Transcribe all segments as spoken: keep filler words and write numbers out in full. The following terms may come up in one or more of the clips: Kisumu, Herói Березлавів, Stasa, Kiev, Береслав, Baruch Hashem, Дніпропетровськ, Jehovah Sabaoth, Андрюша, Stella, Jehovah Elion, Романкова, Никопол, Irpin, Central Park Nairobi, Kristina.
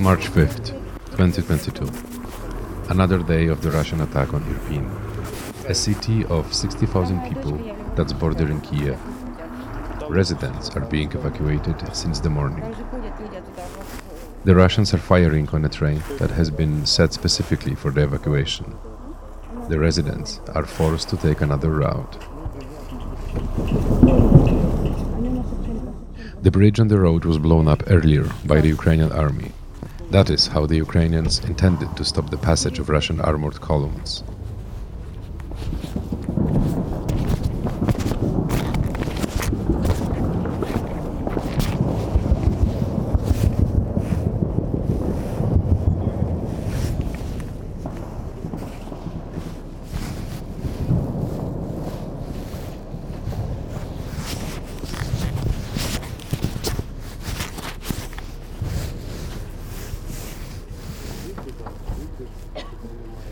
March fifth, twenty twenty-two. Another day of the Russian attack on Irpin, a city of sixty thousand people that's bordering Kiev. Residents are being evacuated since the morning. The Russians are firing on a train that has been set specifically for the evacuation. The residents are forced to take another route. The bridge on the road was blown up earlier by the Ukrainian army. That is how the Ukrainians intended to stop the passage of Russian armored columns.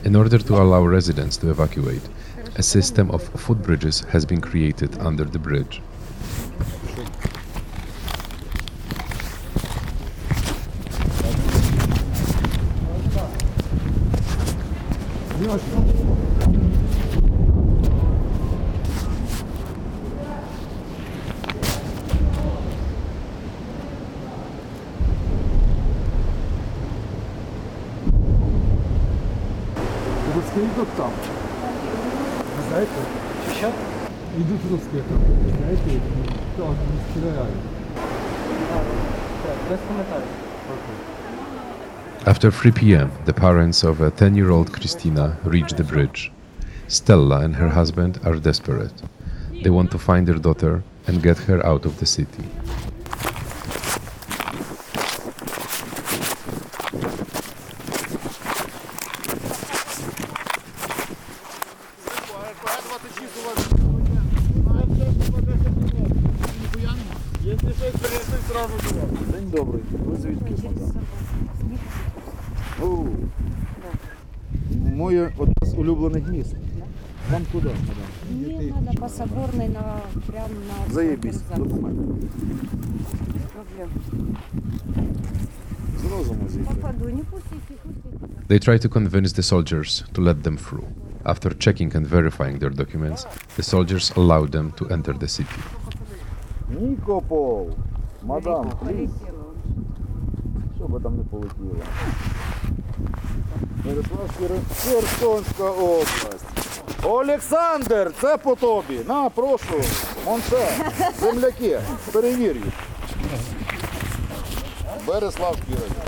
In order to allow residents to evacuate, a system of footbridges has been created under the bridge. After three p.m., the parents of a ten-year-old Kristina reach the bridge. Stella and her husband are desperate. They want to find their daughter and get her out of the city. Моє одне з улюблених міст. Вам куди? Мені треба по Соборній, на, прямо на... Заєбісь, документи. Зразу музейте. They try to convince the soldiers to let them through. After checking and verifying their documents, the soldiers allowed them to enter the city. Никопол! Мадам, please! Що би там не полетіло? Береслав Киргизька область. Олександр, це по тобі. На, прошу. Вон це, земляки, перевір їх. Береслав Киргизька.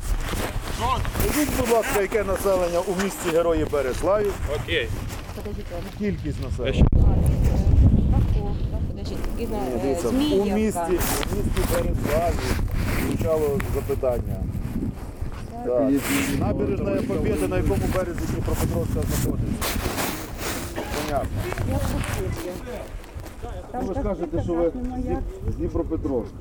Скажіть, будь ласка, яке населення у місті Герої Березлавів? Окей. Кількість населення. Дивіться, у місті, у місті Березлавів звучало запитання. Так. Набережна Побєда, на якому березі Дніпропетровська знаходиться. Понятно. Ну, ви ж кажете, що ви з Дніпропетровська.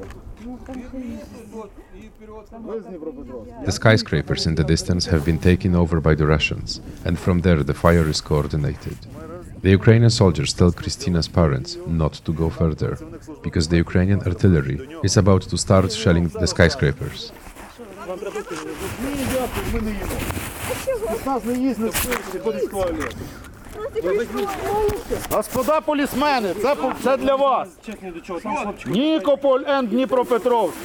Ви з Дніпропетровська. The skyscrapers in the distance have been taken over by the Russians, and from there the fire is coordinated. The Ukrainian soldiers tell Kristina's parents not to go further, because the Ukrainian artillery is about to start shelling the skyscrapers. Господа полісмени, це, це для вас. Нікополь енд Дніпропетровськ.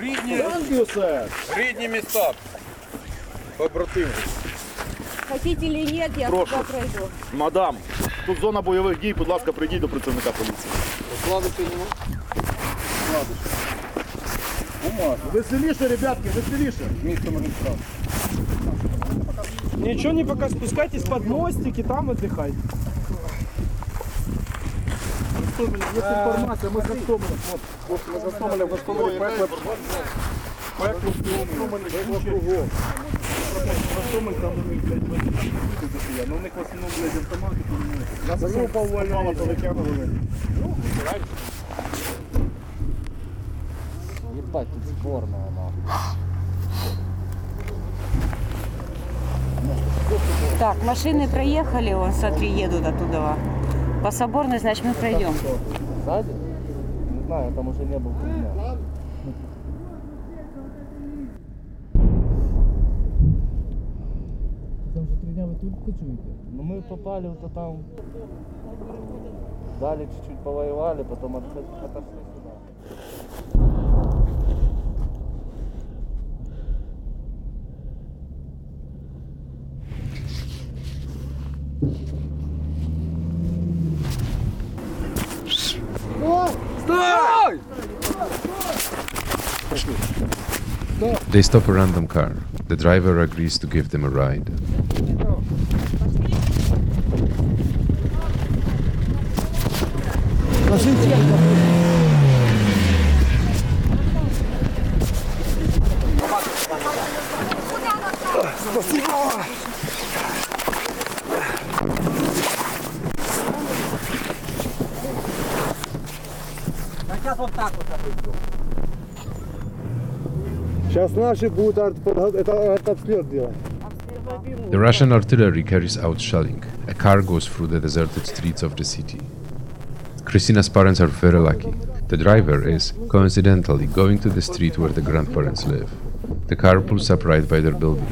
Рідні, рідні міста. Побратими. Хотите или нет, я прошу. Туда пройду. Мадам, тут зона бойових дій, будь ласка, прийдіть до працівника поліції. Складуйте йому. Веселіше, ребятки, веселіше. Ничего не пока, спускайтесь под мостики, там отдыхайте. Информация, мы застомили. Вот, мы застомили, застомили пекло. Пекло, застомили, пекло кругом. Застомили, там у них, блядь, водитель. Но у них в основном, блядь, автоматы. Нас все поваляло, повытягивали. Ну, правильно. Ебать, тут сборная, нахуй. Так, машины проехали, вон, смотри, едут оттуда. По Соборной, значит, мы пройдем. Сзади? Не знаю, там уже не было. Там же три дня вы тут кочуете? Ну мы попали вот -то там. Дали чуть-чуть повоевали, потом отошли сюда. They stop a random car. The driver agrees to give them a ride. The Russian artillery carries out shelling. A car goes through the deserted streets of the city. Kristina's parents are very lucky. The driver is, coincidentally, going to the street where the grandparents live. The car pulls up right by their building.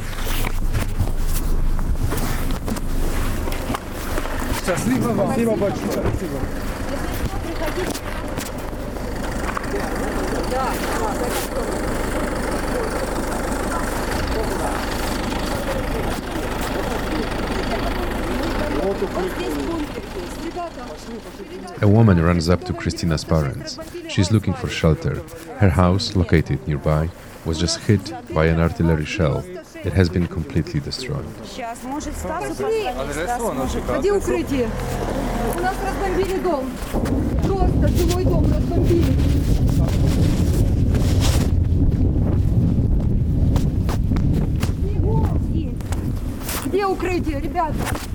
A woman runs up to Kristina's parents. She's looking for shelter. Her house, located nearby, was just hit by an artillery shell. It has been completely destroyed. Где укрытие, ребята? Где укрытие?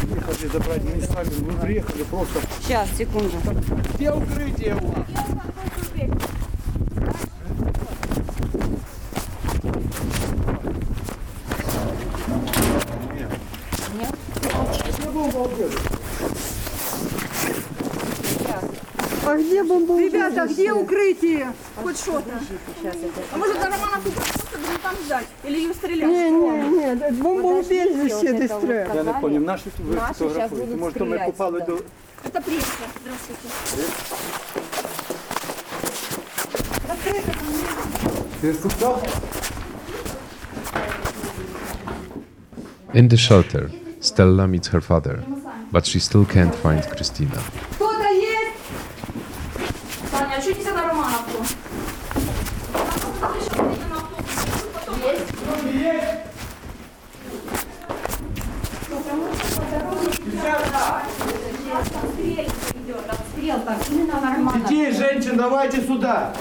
Приехали забрать, мы не сами, мы приехали просто. Сейчас, секунду. Где укрытие у вас? А где бомба? Ребята, где укрытие? Хоть что-то. А может, на Романа тут просто будем там ждать? Или ее стрелять? Не, не, не, бомбоубежище ты строишь. Я не понял, наши фотографируют. Может, мы попали до... Это пресса. Здравствуйте. Ты стучал? In the shelter, Stella meets her father, but she still can't find Kristina. Детей, женщин, давайте сюда!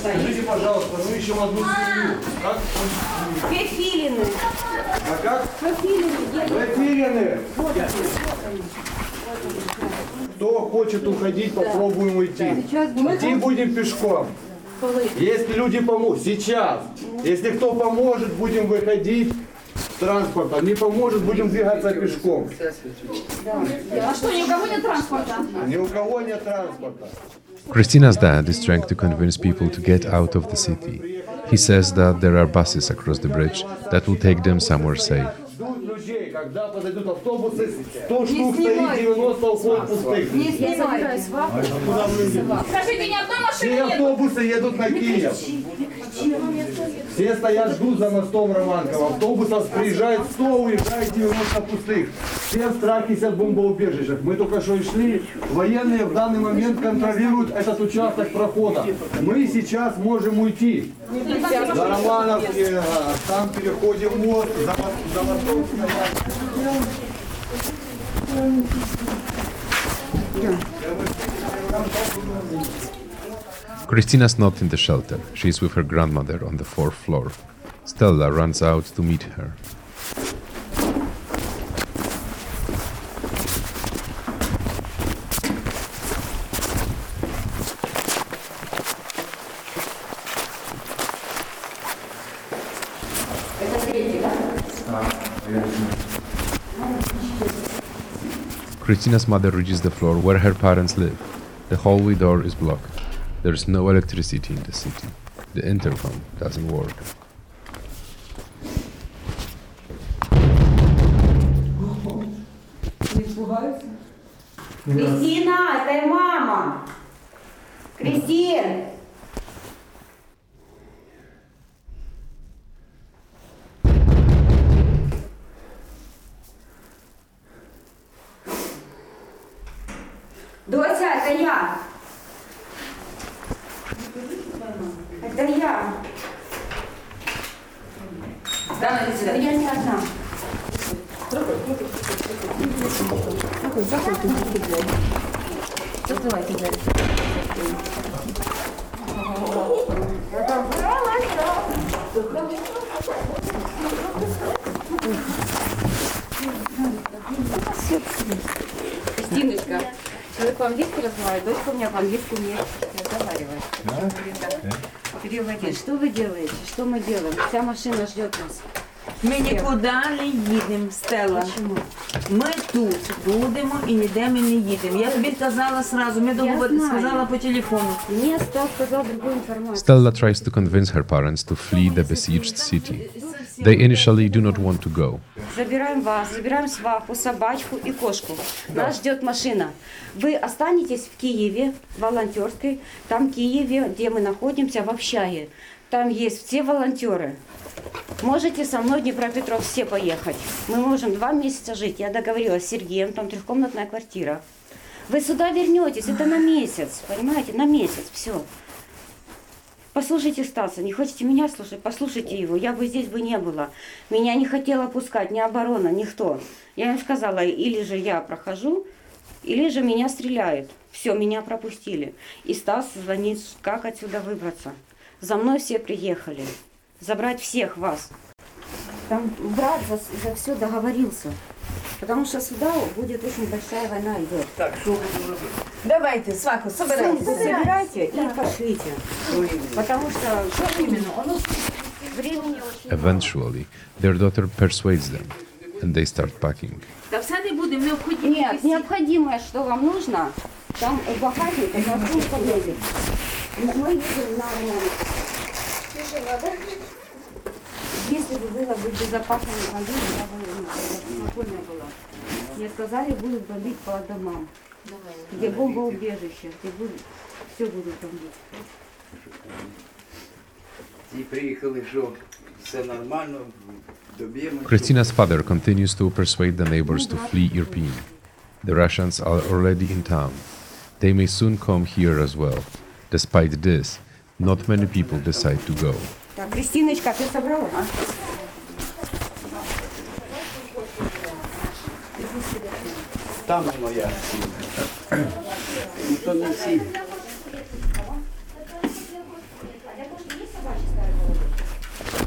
Скажите, пожалуйста, мы ищем одну семью. Как? Две филины. А как? Две филины. Вот они. Кто хочет уходить, попробуем идти. Идти будем пешком. Если люди помогут, сейчас. Если кто поможет, будем выходить. Транспорта. Не поможет, будем двигаться пешком. А что, ни у кого нет транспорта? Ни у кого нет транспорта. Kristina's dad is trying to convince people to get out of the city. He says that there are buses across the bridge that will take them somewhere safe. Когда подойдут автобусы, сто штук стоит, девяносто уходит пустых. Не снимай. Скажите, ни одной машины нет? Все автобусы едут на Киев. Все стоят, ждут за мостом Романкова. Автобусов приезжает сто, уезжает девяносто пустых. Все в страхе сидят в бомбоубежищах. Мы только что и шли. Военные в данный момент контролируют этот участок прохода. Мы сейчас можем уйти. За Романовки, там переходим мост, за мостом. Yeah. Kristina's not in the shelter. She's with her grandmother on the fourth floor. Stella runs out to meet her. Kristina's mother reaches the floor where her parents live. The hallway door is blocked. There is no electricity in the city. The intercom doesn't work. Kristina, это мама! Кристин! Дося, это я! Это я! Да, иди сюда. Я не одна. Закрывай, ты дверь. Кристиночка, человек по-английски разговаривает, дочка у меня по-английски не разговаривает. Да? Переводит. Что вы делаете? Что мы делаем? Вся машина ждет нас. Ми нікуди не їдемо, Стелла. Чому? Ми тут будемо і ніде ми не їдемо. Я тобі казала одразу, ми договорилися, сказала по телефону. Ні, Стелла сказала другу інформацію. Stella tries to convince her parents to flee the besieged city. They initially do not want to go. Забираємо вас, забираємо сваху, собачку і кошку. Нас ждет машина. Ви останетесь в Києві, волонтерській, там в Києві, де ми знаходимося, в общагі. Там есть все волонтеры. Можете со мной в Днепро Петров все поехать. Мы можем два месяца жить. Я договорилась с Сергеем, там трехкомнатная квартира. Вы сюда вернетесь, это на месяц, понимаете, на месяц, все. Послушайте Стаса, не хотите меня слушать, послушайте его. Я бы здесь бы не была. Меня не хотела пускать ни оборона, никто. Я им сказала, или же я прохожу, или же меня стреляют. Все, меня пропустили. И Стас звонит, как отсюда выбраться. За мной все приехали. Забрать всех вас. Там брат за, за все договорился. Потому что сюда будет очень большая война идет. Так, что будем делать? Давайте, Сваку, собирайте. Собирайте да. И пошлите. Ой, потому что что именно? Оно... Времени очень Eventually, their daughter persuades them, and they start packing. Да все не будем, необходимо. Нет, необходимое, что вам нужно, там в багажнике, это вообще полезет. Мы едем на Романкова. Тяжело, да? Если бы было бы безопасно в бою, я бы спокойно была. Мне сказали, будут бомбить по домам. Давай, где бомбоубежище, где будут, все будут бомбить. Приехали, что все нормально, добьем. Kristina's father continues to persuade the neighbors to flee Irpin. The Russians are already in town. They may soon come here as well. Despite this, not many people decide to go. Так, Кристиночка, ты собрала? Там моя. Никто не сидит.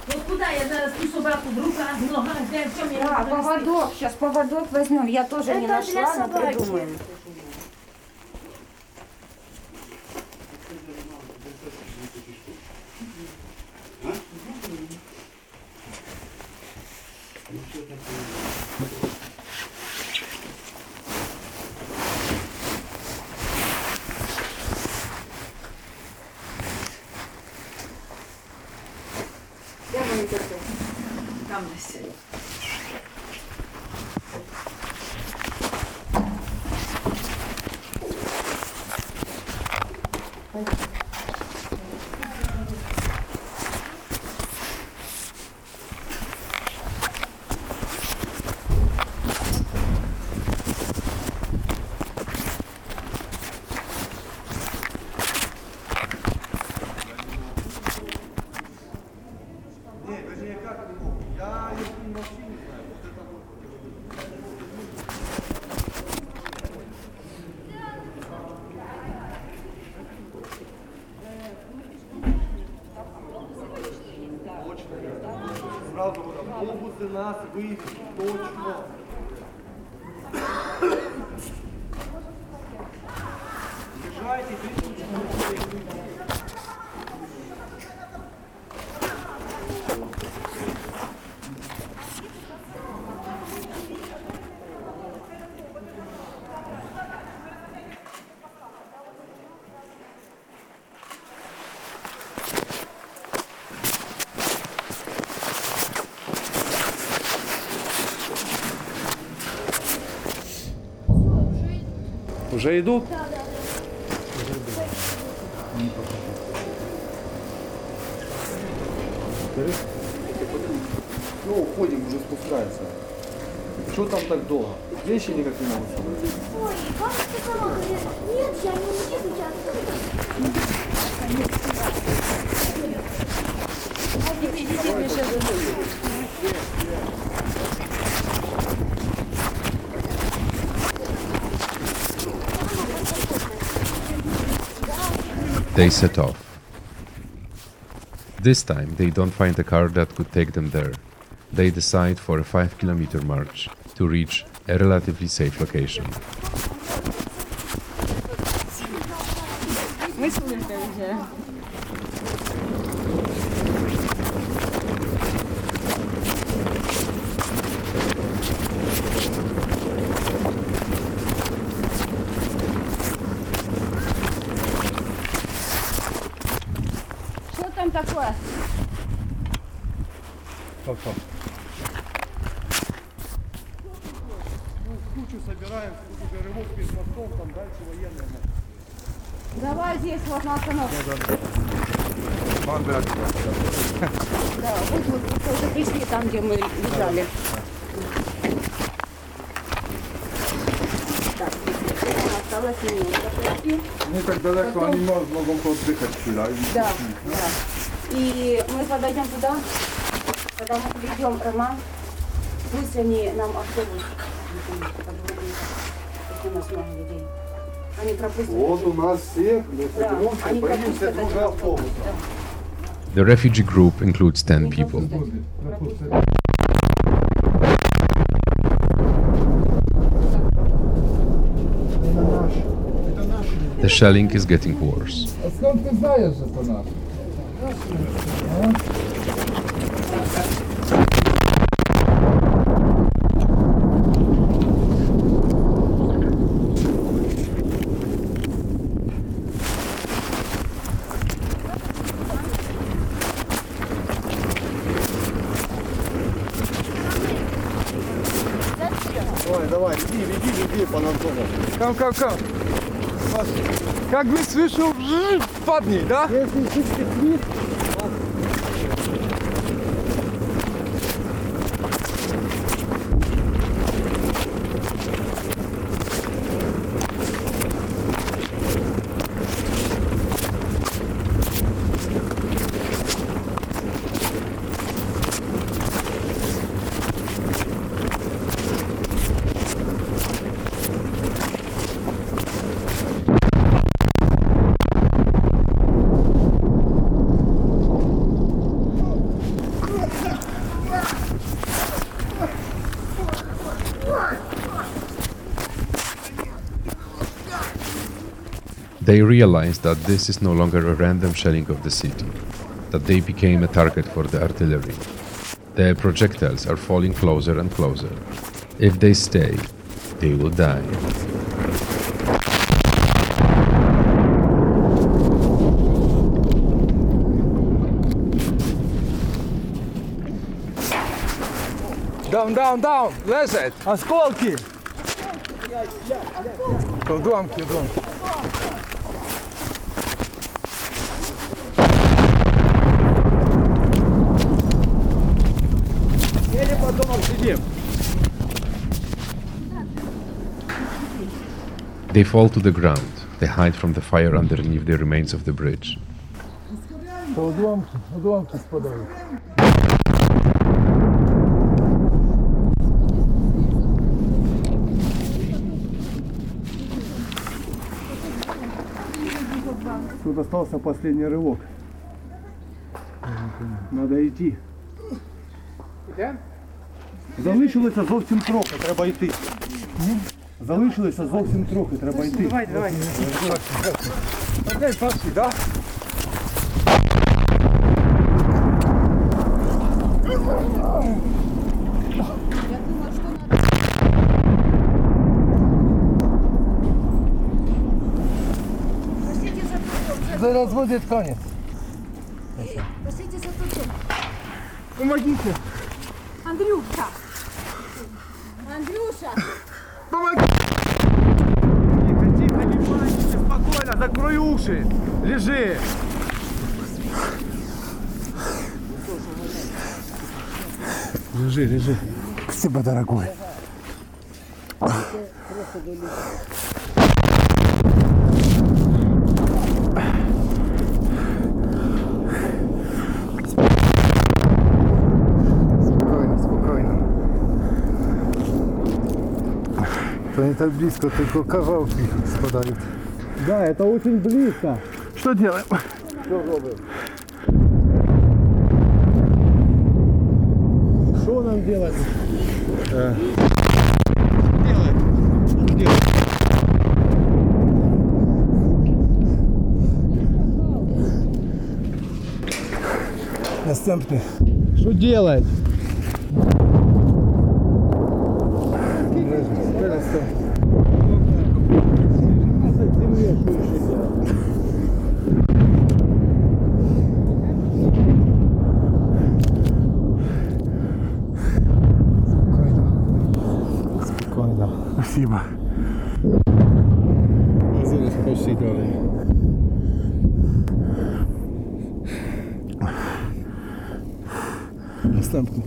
Вот куда я зараз ту собаку в руках, в ногах, в чем я? А, поводок, сейчас поводок возьмем. Я тоже не нашла, но придумаем. змусити нас вийти. Точно. Біжайте, дійсно, чому. Уже иду? Да, да. Ну, уходим, уже спускается. Что там так долго? Вещи никак не могут. Ой, бабушка сама говорит, нет, я не уеду, я оттуда. They set off. This time they don't find a car that could take them there. They decide for a five kilometer march to reach a relatively safe location. Ну, так далеко потом... они могут отдыхать сюда. Да, да, да. И мы подойдем туда, когда мы приведем Роман, пусть они нам автобус, у нас много людей. Они пропустят. Вот у нас всех, мы соберемся, да, поедемся друг за автобусом. The refugee group includes ten people. The shelling is getting worse. Давай, давай, иди, иди, иди по Антону. Кам, кам, кам. Как бы слышал, падни, да? Если чистить вниз. They realized that this is no longer a random shelling of the city, that they became a target for the artillery. Their projectiles are falling closer and closer. If they stay, they will die. Down, down, down! Лежать! Осколки! Домки, домки. They fall to the ground. They hide from the fire underneath the remains of the bridge. Тут остался последний рывок. Надо идти. Да? Залишилося зовсім трохи, треба йти. Залишилося зовсім трохи, треба йти. Давай, давай. Дай пасі, так? Зараз буде конець. Спасите за тучу. Помогите. Андрюша. Андрюша. Помогите. Тихо, тихо, не паните, спокойно, закрой уши. Лежи. Лежи, лежи. Спасибо, дорогой. Они так близко, только кожалки спадают. Да, это очень близко. Что делаем? Что делаем? Что нам делать? Да. Что делаем? Что делаем? Наступный. Что делать? Спасибо. Останку.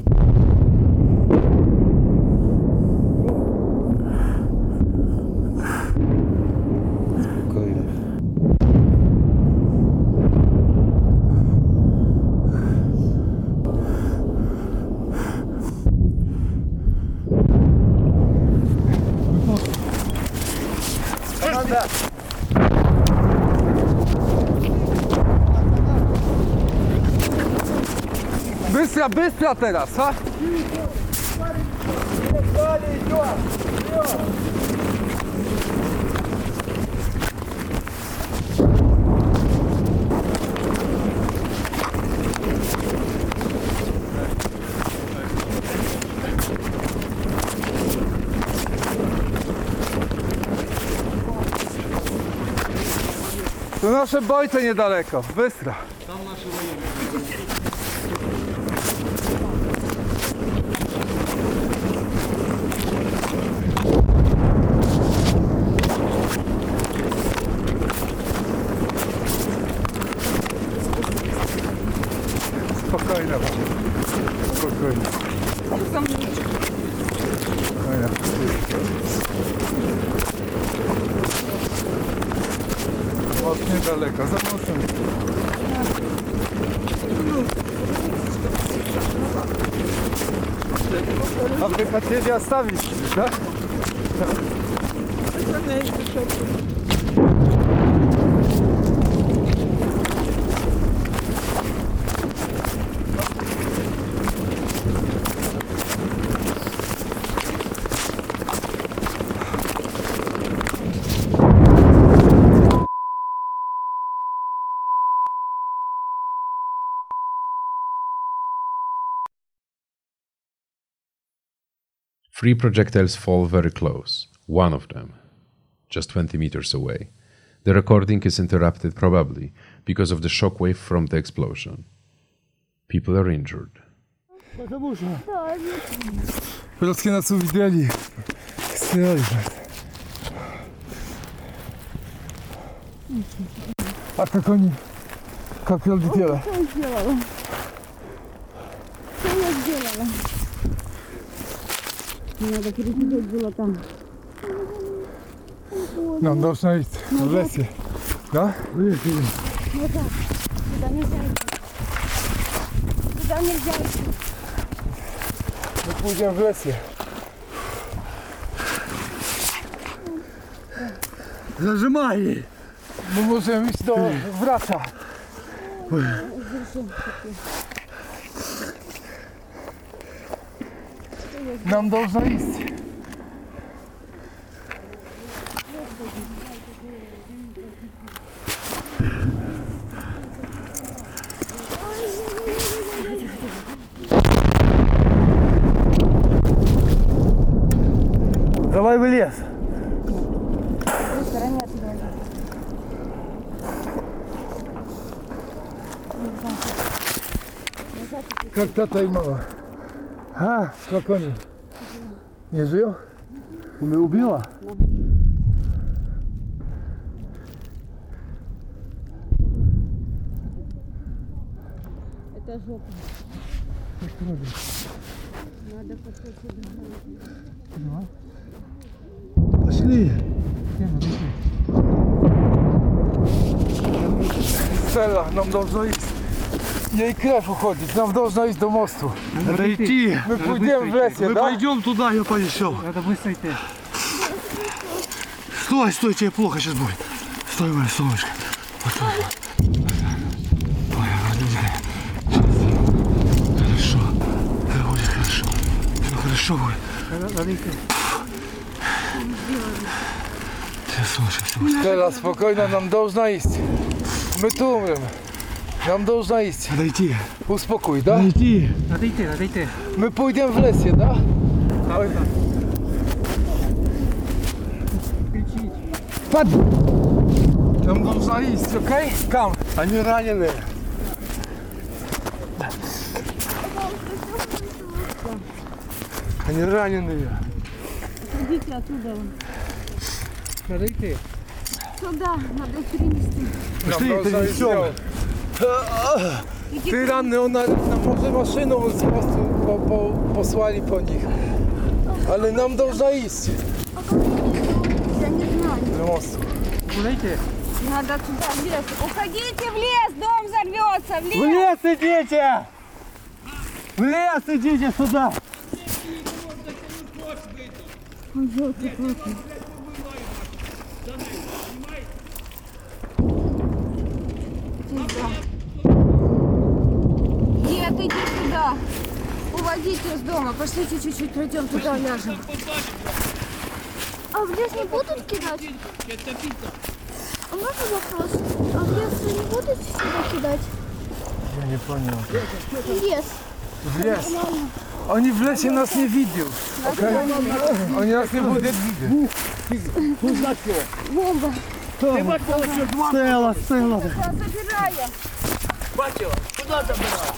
Быстро, быстро teraz, а? To nasze bojce niedaleko, bystro. Tam nasze wojownicy. Spokojnie. Spokojnie. Spokojnie. Вот недалеко, заносим. А при потере оставить, да? Three projectiles fall very close, one of them just twenty meters away. The recording is interrupted probably because of the shockwave from the explosion. People are injured. А как они, как я летела? Что я сделала? Надо пересидеть было там. Нам должна идти в лесе. Да? Выехали. Вот так. Туда нельзя идти. Туда нельзя идти. Мы будем в лесе. Зажимай! Мы можем сюда враться. Ой. Нам должно есть. Давай в лес. Как тата и мама. А, как они? Не жил? Убила? Это жопа. Надо подсветить. Пошли. Стелла, нам должно идти. Ей кровь уходит, нам должно идти до мосту. Надо идти. Мы пойдем в лесе, мы да? Мы пойдем туда, я повесил. Надо быстро идти. Стой, стой, тебе плохо сейчас будет. Стой, моя солнышко. Вот так. Ой, родненькая. Хорошо. Это будет хорошо. Все хорошо будет. Надо идти. Все, солнышко, все. Стелла, спокойно, нам должно идти. Мы тут умрем. Нам должна идти. Надо идти. Успокой, да? Надо идти. Надо идти, надо идти. Мы пойдем в лесе, да? Да, ой, да. Под... Нам должна идти, окей? Там. Они раненые. Они раненые. Отойдите оттуда. Надо идти. Сюда, надо перенести. Пошли, нам должна идти. Ty ranny, ona, może maszyną po, po, posłali po nich, ale nam dobrze iść. Ja nie znam. Mostu. Ulejcie. Надо туда в лес. Уходите в лес, дом взорвется. В лес. В лес идите. В лес идите сюда. Он желтый красный. Нет, иди сюда. Уводите из дома. Пошлите чуть-чуть, пройдем туда, ляжем. А в лес не будут кидать? А можно вопрос? А в лес не будут сюда кидать? Я не понял. В лес. В лес? Они в лесе нас не видят. Они нас не будут видеть. Бомба. Ти бачила, що два? Стела, Стела. Забирає. Бачила? Куди забирає?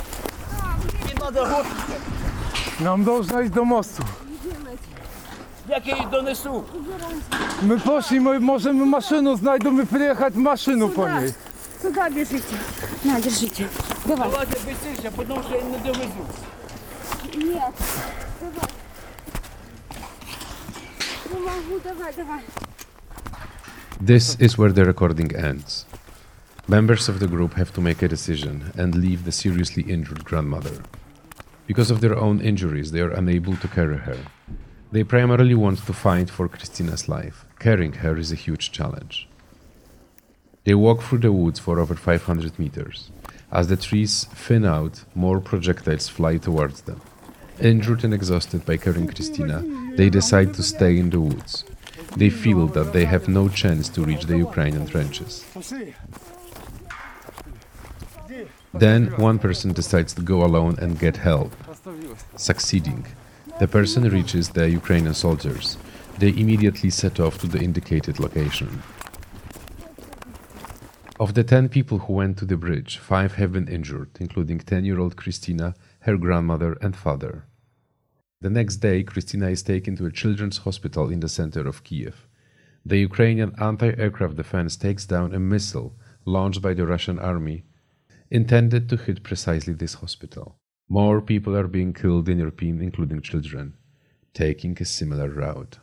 Їй треба гостити. Нам повинна йти до мосту. Як я її донесу? Ми пошли, може ми машину знайдемо і приїхати в машину по ній. Сюди біжите. На, держите. Давай. Давайте бісіше, тому що я не довезу. Ні. Давай. Не можу, давай, давай. This is where the recording ends. Members of the group have to make a decision and leave the seriously injured grandmother. Because of their own injuries, they are unable to carry her. They primarily want to fight for Kristina's life. Carrying her is a huge challenge. They walk through the woods for over five hundred meters. As the trees thin out, more projectiles fly towards them. Injured and exhausted by carrying Kristina, they decide to stay in the woods. They feel that they have no chance to reach the Ukrainian trenches. Then one person decides to go alone and get help. Succeeding, the person reaches the Ukrainian soldiers. They immediately set off to the indicated location. Of the ten people who went to the bridge, five have been injured, including ten-year-old Kristina, her grandmother and father. The next day, Kristina is taken to a children's hospital in the center of Kiev. The Ukrainian anti-aircraft defense takes down a missile launched by the Russian army, intended to hit precisely this hospital. More people are being killed in Irpin, including children, taking a similar route.